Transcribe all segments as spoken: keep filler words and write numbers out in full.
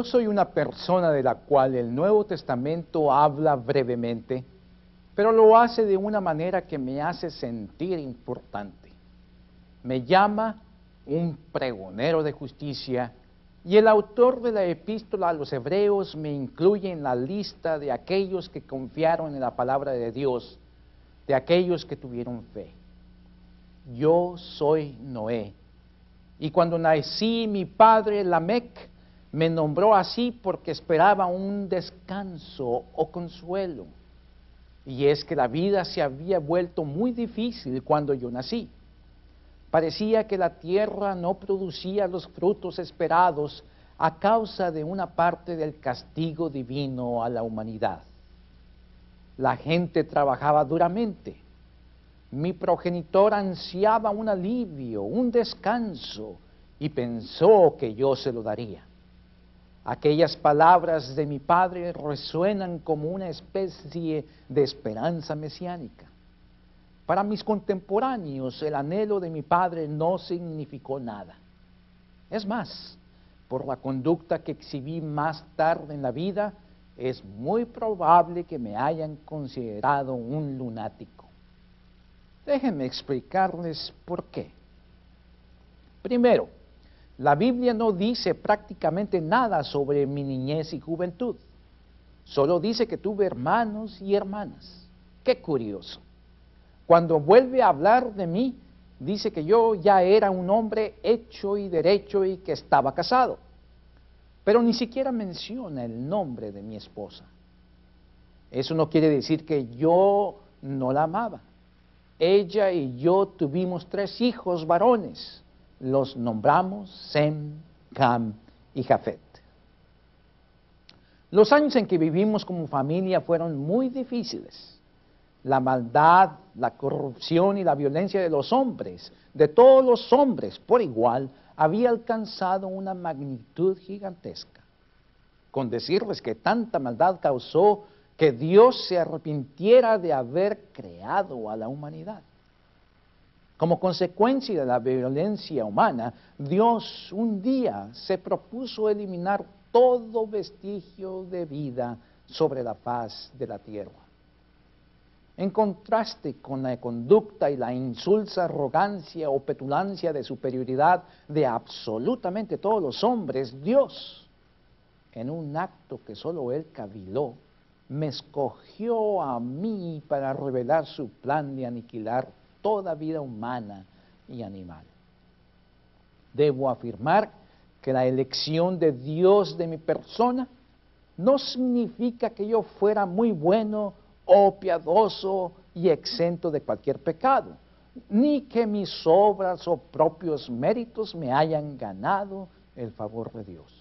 yo soy una persona de la cual el Nuevo Testamento habla brevemente, pero lo hace de una manera que me hace sentir importante. Me llama un pregonero de justicia, y el autor de la epístola a los hebreos me incluye en la lista de aquellos que confiaron en la palabra de Dios, de aquellos que tuvieron fe. Yo soy Noé, y cuando nací mi padre Lamec me nombró así porque esperaba un descanso o consuelo, y es que la vida se había vuelto muy difícil cuando yo nací. Parecía que la tierra no producía los frutos esperados a causa de una parte del castigo divino a la humanidad. La gente trabajaba duramente. Mi progenitor ansiaba un alivio, un descanso, y pensó que yo se lo daría. Aquellas palabras de mi padre resuenan como una especie de esperanza mesiánica. Para mis contemporáneos, el anhelo de mi padre no significó nada. Es más, por la conducta que exhibí más tarde en la vida, es muy probable que me hayan considerado un lunático. Déjenme explicarles por qué. Primero, la Biblia no dice prácticamente nada sobre mi niñez y juventud. Solo dice que tuve hermanos y hermanas. ¡Qué curioso! Cuando vuelve a hablar de mí, dice que yo ya era un hombre hecho y derecho y que estaba casado. Pero ni siquiera menciona el nombre de mi esposa. Eso no quiere decir que yo no la amaba. Ella y yo tuvimos tres hijos varones. Los nombramos Sem, Cam y Jafet. Los años en que vivimos como familia fueron muy difíciles. La maldad, la corrupción y la violencia de los hombres, de todos los hombres por igual, había alcanzado una magnitud gigantesca. Con decirles que tanta maldad causó que Dios se arrepintiera de haber creado a la humanidad. Como consecuencia de la violencia humana, Dios un día se propuso eliminar todo vestigio de vida sobre la faz de la tierra. En contraste con la conducta y la insulsa arrogancia o petulancia de superioridad de absolutamente todos los hombres, Dios, en un acto que solo Él caviló, me escogió a mí para revelar su plan de aniquilar toda vida humana y animal. Debo afirmar que la elección de Dios de mi persona no significa que yo fuera muy bueno o piadoso y exento de cualquier pecado, ni que mis obras o propios méritos me hayan ganado el favor de Dios.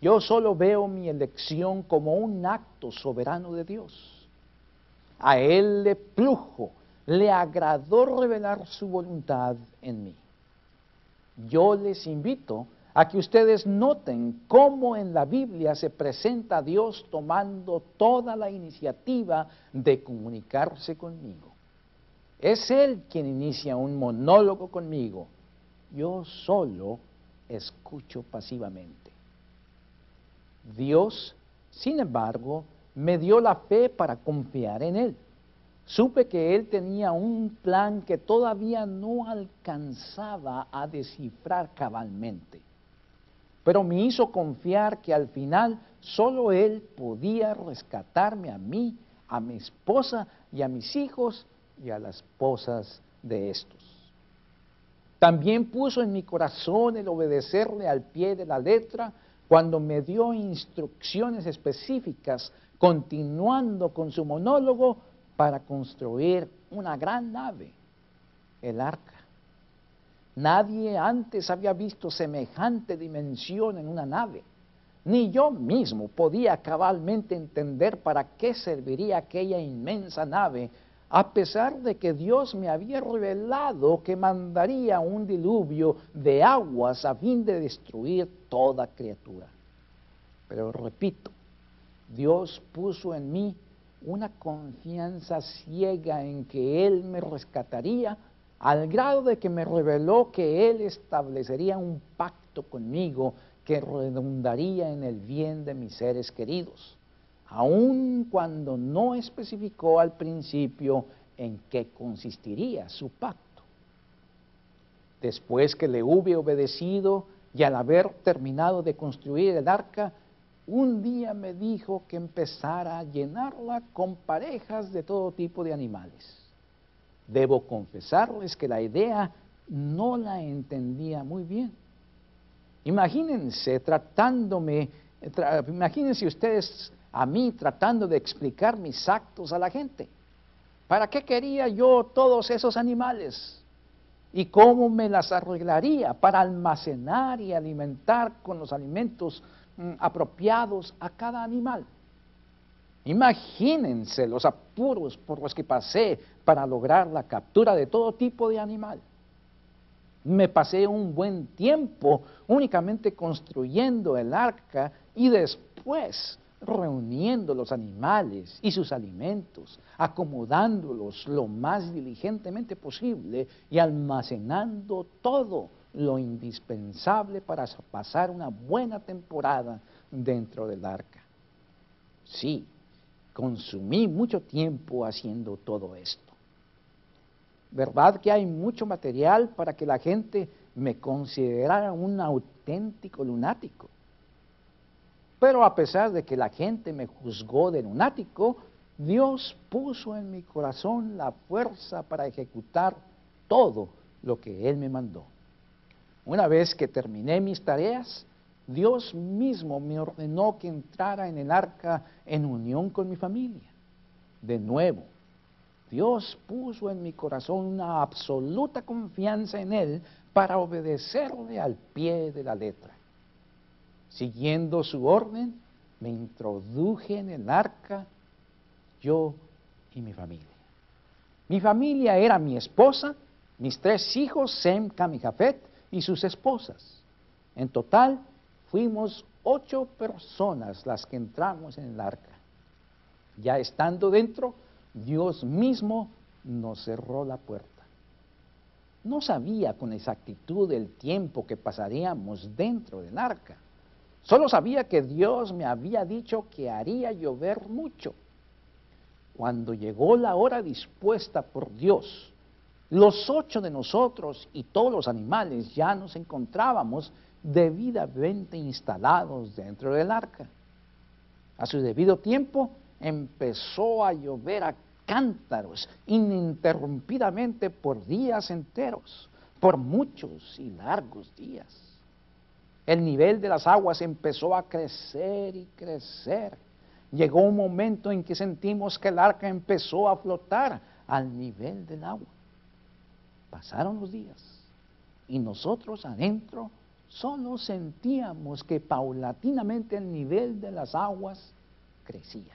Yo solo veo mi elección como un acto soberano de Dios. A Él le plujo, le agradó revelar su voluntad en mí. Yo les invito a que ustedes noten cómo en la Biblia se presenta a Dios tomando toda la iniciativa de comunicarse conmigo. Es Él quien inicia un monólogo conmigo. Yo solo escucho pasivamente. Dios, sin embargo, me dio la fe para confiar en Él. Supe que Él tenía un plan que todavía no alcanzaba a descifrar cabalmente, pero me hizo confiar que al final solo Él podía rescatarme a mí, a mi esposa y a mis hijos y a las esposas de estos. También puso en mi corazón el obedecerle al pie de la letra cuando me dio instrucciones específicas, continuando con su monólogo para construir una gran nave, el arca. Nadie antes había visto semejante dimensión en una nave. Ni yo mismo podía cabalmente entender para qué serviría aquella inmensa nave, a pesar de que Dios me había revelado que mandaría un diluvio de aguas a fin de destruir toda criatura. Pero repito, Dios puso en mí una confianza ciega en que Él me rescataría, al grado de que me reveló que Él establecería un pacto conmigo que redundaría en el bien de mis seres queridos, aun cuando no especificó al principio en qué consistiría su pacto. Después que le hube obedecido y al haber terminado de construir el arca, un día me dijo que empezara a llenarla con parejas de todo tipo de animales. Debo confesarles que la idea no la entendía muy bien. Imagínense tratándome, tra, imagínense ustedes a mí tratando de explicar mis actos a la gente. ¿Para qué quería yo todos esos animales? ¿Y cómo me las arreglaría para almacenar y alimentar con los alimentos apropiados a cada animal? Imagínense los apuros por los que pasé para lograr la captura de todo tipo de animal. Me pasé un buen tiempo únicamente construyendo el arca y después reuniendo los animales y sus alimentos, acomodándolos lo más diligentemente posible y almacenando todo lo indispensable para pasar una buena temporada dentro del arca. Sí, consumí mucho tiempo haciendo todo esto. ¿Verdad que hay mucho material para que la gente me considerara un auténtico lunático? Pero a pesar de que la gente me juzgó de lunático, Dios puso en mi corazón la fuerza para ejecutar todo lo que Él me mandó. Una vez que terminé mis tareas, Dios mismo me ordenó que entrara en el arca en unión con mi familia. De nuevo, Dios puso en mi corazón una absoluta confianza en Él para obedecerle al pie de la letra. Siguiendo su orden, me introduje en el arca, yo y mi familia. Mi familia era mi esposa, mis tres hijos, Sem, Cam y Jafet, y sus esposas. En total, fuimos ocho personas las que entramos en el arca. Ya estando dentro, Dios mismo nos cerró la puerta. No sabía con exactitud el tiempo que pasaríamos dentro del arca. Solo sabía que Dios me había dicho que haría llover mucho. Cuando llegó la hora dispuesta por Dios, los ocho de nosotros y todos los animales ya nos encontrábamos debidamente instalados dentro del arca. A su debido tiempo empezó a llover a cántaros ininterrumpidamente por días enteros, por muchos y largos días. El nivel de las aguas empezó a crecer y crecer. Llegó un momento en que sentimos que el arca empezó a flotar al nivel del agua. Pasaron los días y nosotros adentro solo sentíamos que paulatinamente el nivel de las aguas crecía.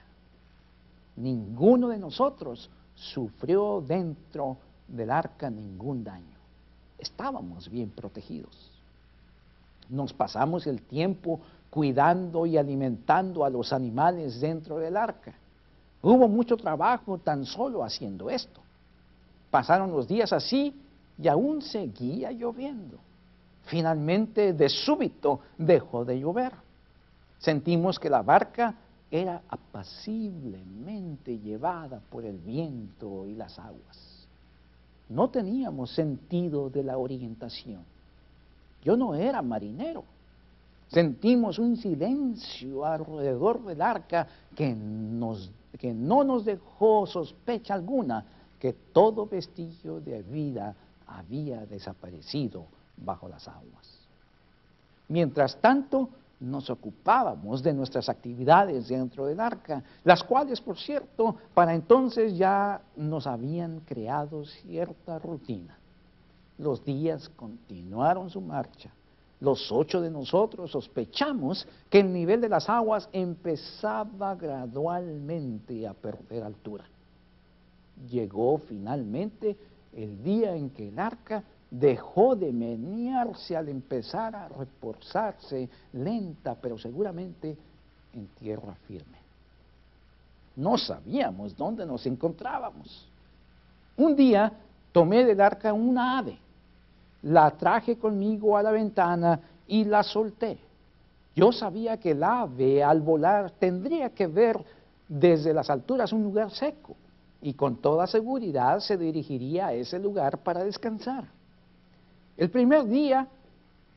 Ninguno de nosotros sufrió dentro del arca ningún daño. Estábamos bien protegidos. Nos pasamos el tiempo cuidando y alimentando a los animales dentro del arca. Hubo mucho trabajo tan solo haciendo esto. Pasaron los días así y aún seguía lloviendo. Finalmente, de súbito, dejó de llover. Sentimos que la barca era apaciblemente llevada por el viento y las aguas. No teníamos sentido de la orientación. Yo no era marinero. Sentimos un silencio alrededor del arca que, nos, que no nos dejó sospecha alguna que todo vestigio de vida había desaparecido bajo las aguas. Mientras tanto, nos ocupábamos de nuestras actividades dentro del arca, las cuales, por cierto, para entonces ya nos habían creado cierta rutina. Los días continuaron su marcha. Los ocho de nosotros sospechamos que el nivel de las aguas empezaba gradualmente a perder altura. Llegó finalmente el día en que el arca dejó de menearse al empezar a reposarse lenta pero seguramente en tierra firme. No sabíamos dónde nos encontrábamos. Un día tomé del arca una ave, la traje conmigo a la ventana y la solté. Yo sabía que el ave al volar tendría que ver desde las alturas un lugar seco y con toda seguridad se dirigiría a ese lugar para descansar. El primer día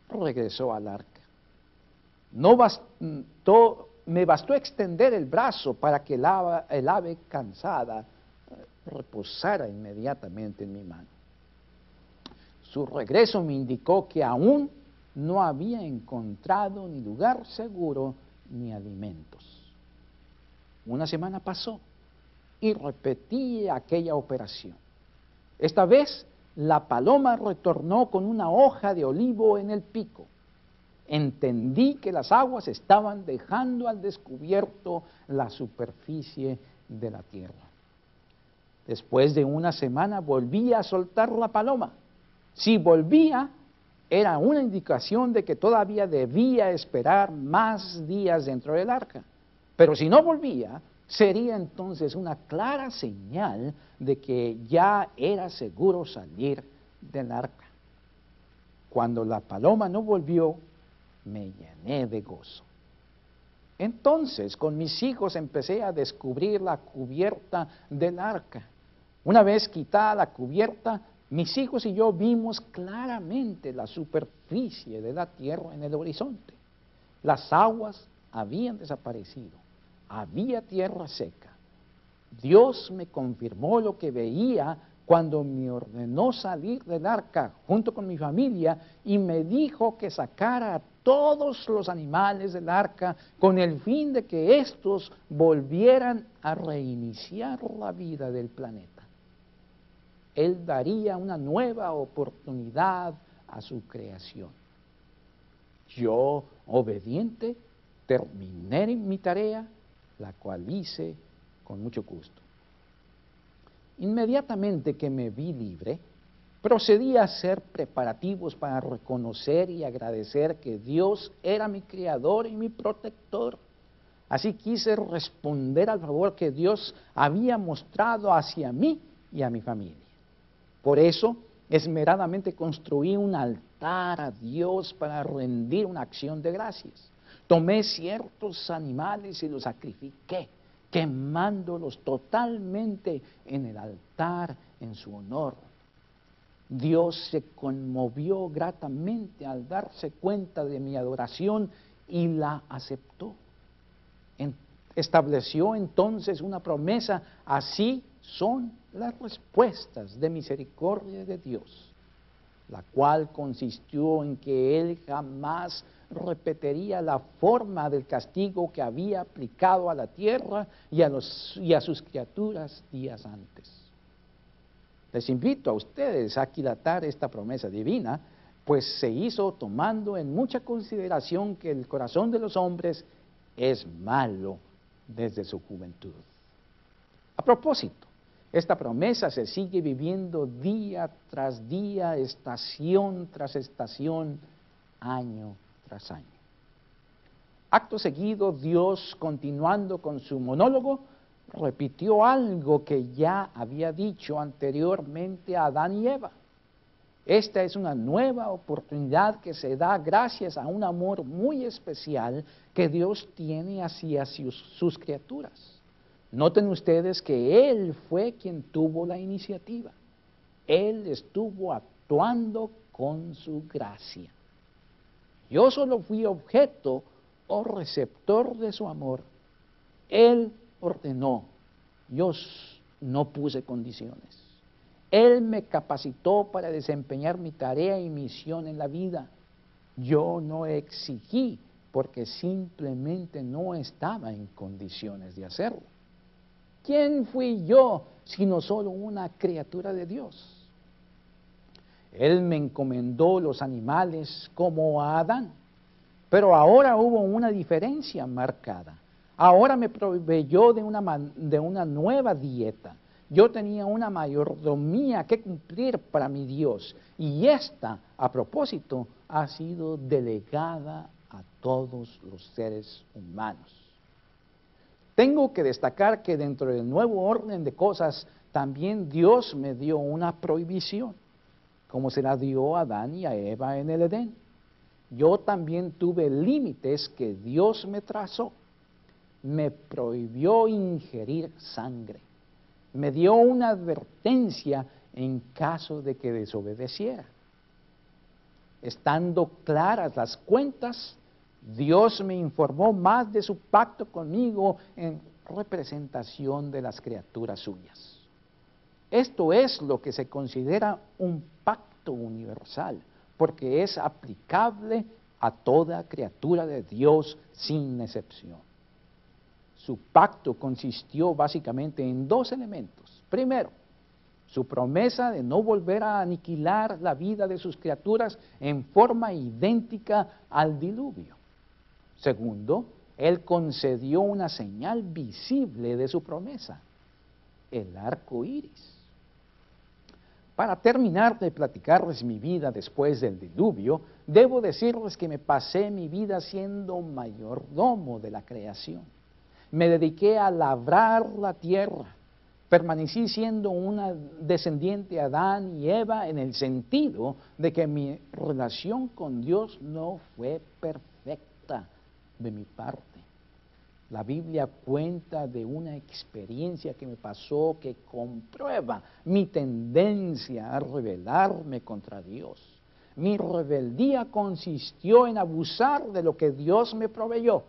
regresó al arca. No bastó, me bastó extender el brazo para que el ave, el ave cansada reposara inmediatamente en mi mano. Su regreso me indicó que aún no había encontrado ni lugar seguro ni alimentos. Una semana pasó y repetí aquella operación. Esta vez la paloma retornó con una hoja de olivo en el pico. Entendí que las aguas estaban dejando al descubierto la superficie de la tierra. Después de una semana volví a soltar la paloma. Si volvía, era una indicación de que todavía debía esperar más días dentro del arca. Pero si no volvía, sería entonces una clara señal de que ya era seguro salir del arca. Cuando la paloma no volvió, me llené de gozo. Entonces, con mis hijos empecé a descubrir la cubierta del arca. Una vez quitada la cubierta, mis hijos y yo vimos claramente la superficie de la tierra en el horizonte. Las aguas habían desaparecido. Había tierra seca. Dios me confirmó lo que veía cuando me ordenó salir del arca junto con mi familia y me dijo que sacara a todos los animales del arca con el fin de que estos volvieran a reiniciar la vida del planeta. Él daría una nueva oportunidad a su creación. Yo, obediente, terminé mi tarea, la cual hice con mucho gusto. Inmediatamente que me vi libre, procedí a hacer preparativos para reconocer y agradecer que Dios era mi creador y mi protector. Así quise responder al favor que Dios había mostrado hacia mí y a mi familia. Por eso, esmeradamente construí un altar a Dios para rendir una acción de gracias. Tomé ciertos animales y los sacrifiqué, quemándolos totalmente en el altar en su honor. Dios se conmovió gratamente al darse cuenta de mi adoración y la aceptó. En, estableció entonces una promesa, así son las respuestas de misericordia de Dios, la cual consistió en que Él jamás repetiría la forma del castigo que había aplicado a la tierra y a, los, y a sus criaturas días antes. Les invito a ustedes a aquilatar esta promesa divina, pues se hizo tomando en mucha consideración que el corazón de los hombres es malo desde su juventud. A propósito, esta promesa se sigue viviendo día tras día, estación tras estación, año tras año. Acto seguido, Dios, continuando con su monólogo, repitió algo que ya había dicho anteriormente a Adán y Eva. Esta es una nueva oportunidad que se da gracias a un amor muy especial que Dios tiene hacia sus, sus criaturas. Noten ustedes que Él fue quien tuvo la iniciativa. Él estuvo actuando con su gracia. Yo solo fui objeto o receptor de su amor. Él ordenó. Yo no puse condiciones. Él me capacitó para desempeñar mi tarea y misión en la vida. Yo no exigí porque simplemente no estaba en condiciones de hacerlo. ¿Quién fui yo, sino solo una criatura de Dios? Él me encomendó los animales como a Adán, pero ahora hubo una diferencia marcada. Ahora me proveyó de una, de una nueva dieta. Yo tenía una mayordomía que cumplir para mi Dios, y esta, a propósito, ha sido delegada a todos los seres humanos. Tengo que destacar que dentro del nuevo orden de cosas, también Dios me dio una prohibición, como se la dio a Adán y a Eva en el Edén. yo también tuve límites que Dios me trazó. Me prohibió ingerir sangre. Me dio una advertencia en caso de que desobedeciera. Estando claras las cuentas, Dios me informó más de su pacto conmigo en representación de las criaturas suyas. Esto es lo que se considera un pacto universal, porque es aplicable a toda criatura de Dios sin excepción. Su pacto consistió básicamente en dos elementos. Primero, su promesa de no volver a aniquilar la vida de sus criaturas en forma idéntica al diluvio. Segundo, Él concedió una señal visible de su promesa, el arco iris. Para terminar de platicarles mi vida después del diluvio, debo decirles que me pasé mi vida siendo mayordomo de la creación. Me dediqué a labrar la tierra. Permanecí siendo una descendiente de Adán y Eva en el sentido de que mi relación con Dios no fue perfecta de mi parte. La Biblia cuenta de una experiencia que me pasó que comprueba mi tendencia a rebelarme contra Dios. Mi rebeldía consistió en abusar de lo que Dios me proveyó.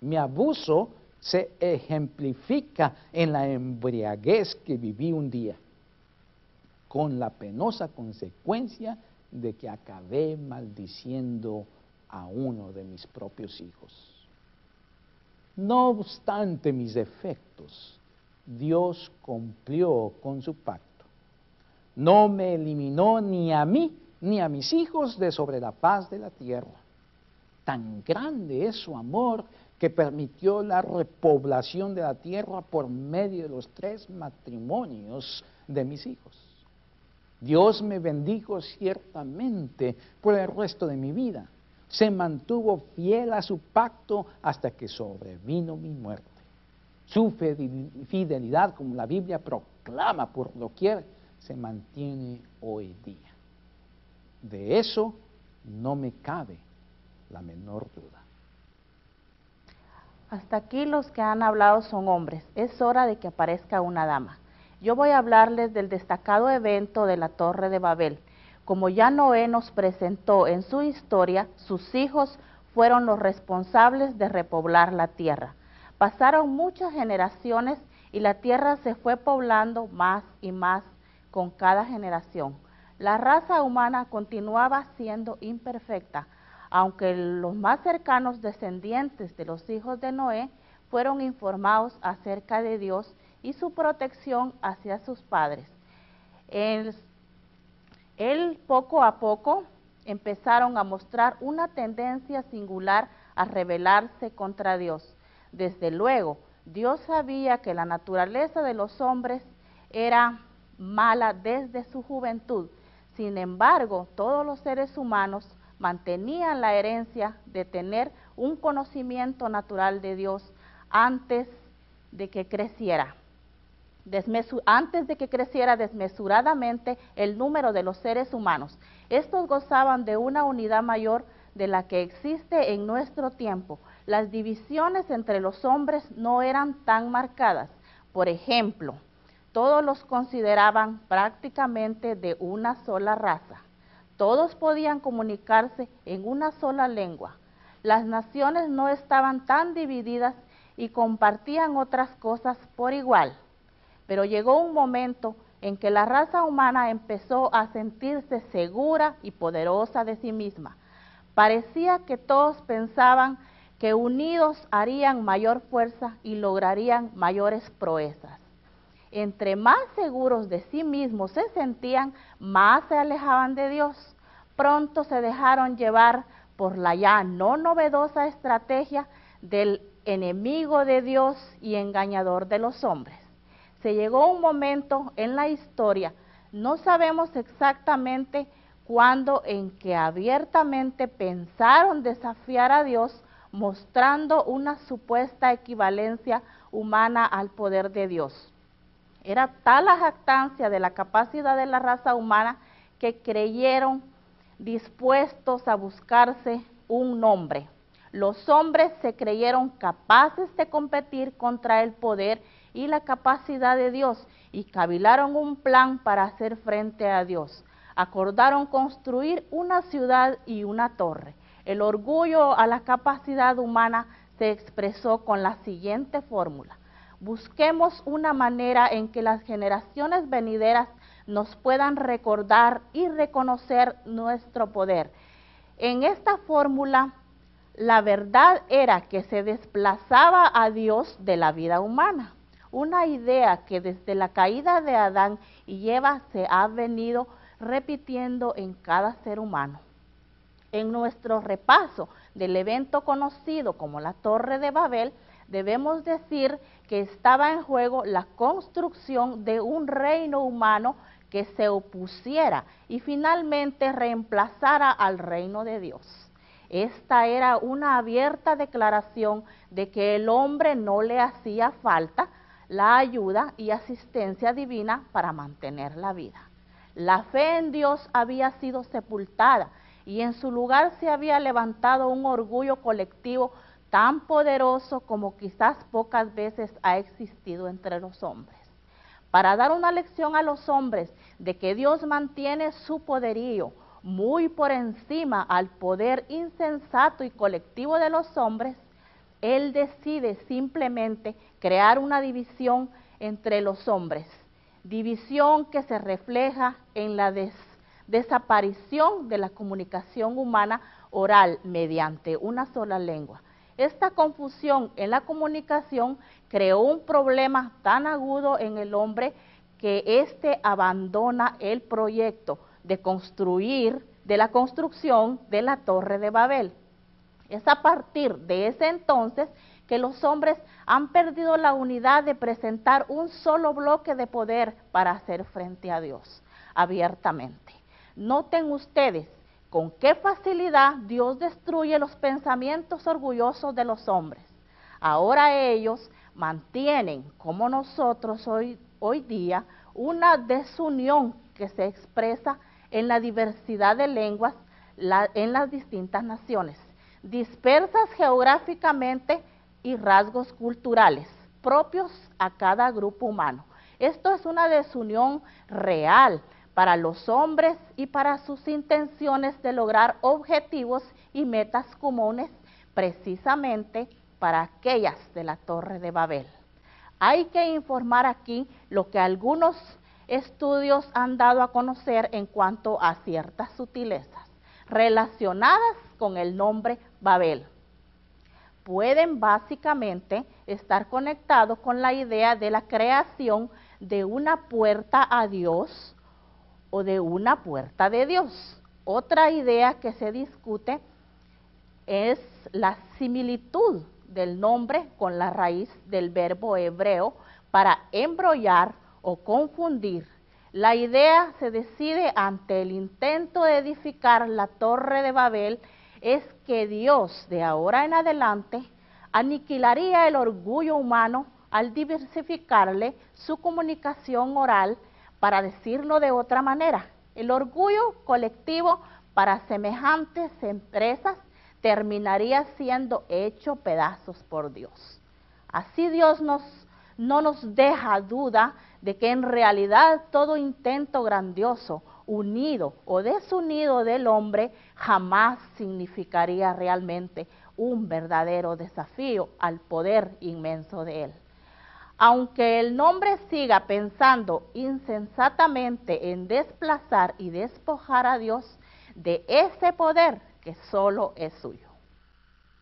Mi abuso se ejemplifica en la embriaguez que viví un día, con la penosa consecuencia de que acabé maldiciendo a uno de mis propios hijos. No obstante mis defectos, Dios cumplió con su pacto. No me eliminó ni a mí ni a mis hijos de sobre la faz de la tierra. Tan grande es su amor que permitió la repoblación de la tierra por medio de los tres matrimonios de mis hijos. Dios me bendijo ciertamente por el resto de mi vida. Se mantuvo fiel a su pacto hasta que sobrevino mi muerte. Su fidelidad, como la Biblia proclama por doquier, se mantiene hoy día. De eso no me cabe la menor duda. Hasta aquí los que han hablado son hombres. Es hora de que aparezca una dama. Yo voy a hablarles del destacado evento de la Torre de Babel. Como ya Noé nos presentó en su historia, sus hijos fueron los responsables de repoblar la tierra. Pasaron muchas generaciones y la tierra se fue poblando más y más con cada generación. La raza humana continuaba siendo imperfecta, aunque los más cercanos descendientes de los hijos de Noé fueron informados acerca de Dios y su protección hacia sus padres. Él, él poco a poco empezaron a mostrar una tendencia singular a rebelarse contra Dios. Desde luego, Dios sabía que la naturaleza de los hombres era mala desde su juventud. Sin embargo, todos los seres humanos mantenían la herencia de tener un conocimiento natural de Dios antes de que creciera. Desmesu- antes de que creciera desmesuradamente el número de los seres humanos. Estos gozaban de una unidad mayor de la que existe en nuestro tiempo. Las divisiones entre los hombres no eran tan marcadas. Por ejemplo, todos los consideraban prácticamente de una sola raza. Todos podían comunicarse en una sola lengua. Las naciones no estaban tan divididas y compartían otras cosas por igual. Pero llegó un momento en que la raza humana empezó a sentirse segura y poderosa de sí misma. Parecía que todos pensaban que unidos harían mayor fuerza y lograrían mayores proezas. Entre más seguros de sí mismos se sentían, más se alejaban de Dios. Pronto se dejaron llevar por la ya no novedosa estrategia del enemigo de Dios y engañador de los hombres. Se llegó un momento en la historia, no sabemos exactamente cuándo, en que abiertamente pensaron desafiar a Dios, mostrando una supuesta equivalencia humana al poder de Dios. Era tal la jactancia de la capacidad de la raza humana que creyeron dispuestos a buscarse un nombre. Los hombres se creyeron capaces de competir contra el poder y la capacidad de Dios y cavilaron un plan para hacer frente a Dios. Acordaron construir una ciudad y una torre. El orgullo a la capacidad humana se expresó con la siguiente fórmula: busquemos una manera en que las generaciones venideras nos puedan recordar y reconocer nuestro poder. En esta fórmula, la verdad era que se desplazaba a Dios de la vida humana, una idea que desde la caída de Adán y Eva se ha venido repitiendo en cada ser humano. En nuestro repaso del evento conocido como la Torre de Babel, debemos decir que estaba en juego la construcción de un reino humano que se opusiera y finalmente reemplazara al reino de Dios. Esta era una abierta declaración de que el hombre no le hacía falta la ayuda y asistencia divina para mantener la vida. La fe en Dios había sido sepultada y en su lugar se había levantado un orgullo colectivo tan poderoso como quizás pocas veces ha existido entre los hombres. Para dar una lección a los hombres de que Dios mantiene su poderío muy por encima al poder insensato y colectivo de los hombres, Él decide simplemente crear una división entre los hombres, división que se refleja en la des desaparición de la comunicación humana oral mediante una sola lengua. Esta confusión en la comunicación creó un problema tan agudo en el hombre que éste abandona el proyecto de construir, de la construcción de la Torre de Babel. Es a partir de ese entonces que los hombres han perdido la unidad de presentar un solo bloque de poder para hacer frente a Dios abiertamente. Noten ustedes con qué facilidad Dios destruye los pensamientos orgullosos de los hombres. Ahora ellos mantienen, como nosotros hoy, hoy día, una desunión que se expresa en la diversidad de lenguas la, en las distintas naciones, dispersas geográficamente y rasgos culturales propios a cada grupo humano. Esto es una desunión real para los hombres y para sus intenciones de lograr objetivos y metas comunes, precisamente para aquellas de la Torre de Babel. Hay que informar aquí lo que algunos estudios han dado a conocer en cuanto a ciertas sutilezas relacionadas con el nombre Babel. Pueden básicamente estar conectados con la idea de la creación de una puerta a Dios o de una puerta de Dios. Otra idea que se discute es la similitud del nombre con la raíz del verbo hebreo para embrollar o confundir. La idea se decide ante el intento de edificar la Torre de Babel es que Dios de ahora en adelante aniquilaría el orgullo humano al diversificarle su comunicación oral, para decirlo de otra manera. El orgullo colectivo para semejantes empresas terminaría siendo hecho pedazos por Dios. Así Dios nos no nos deja duda de que en realidad todo intento grandioso, unido o desunido del hombre, jamás significaría realmente un verdadero desafío al poder inmenso de él. Aunque el hombre siga pensando insensatamente en desplazar y despojar a Dios de ese poder que solo es suyo.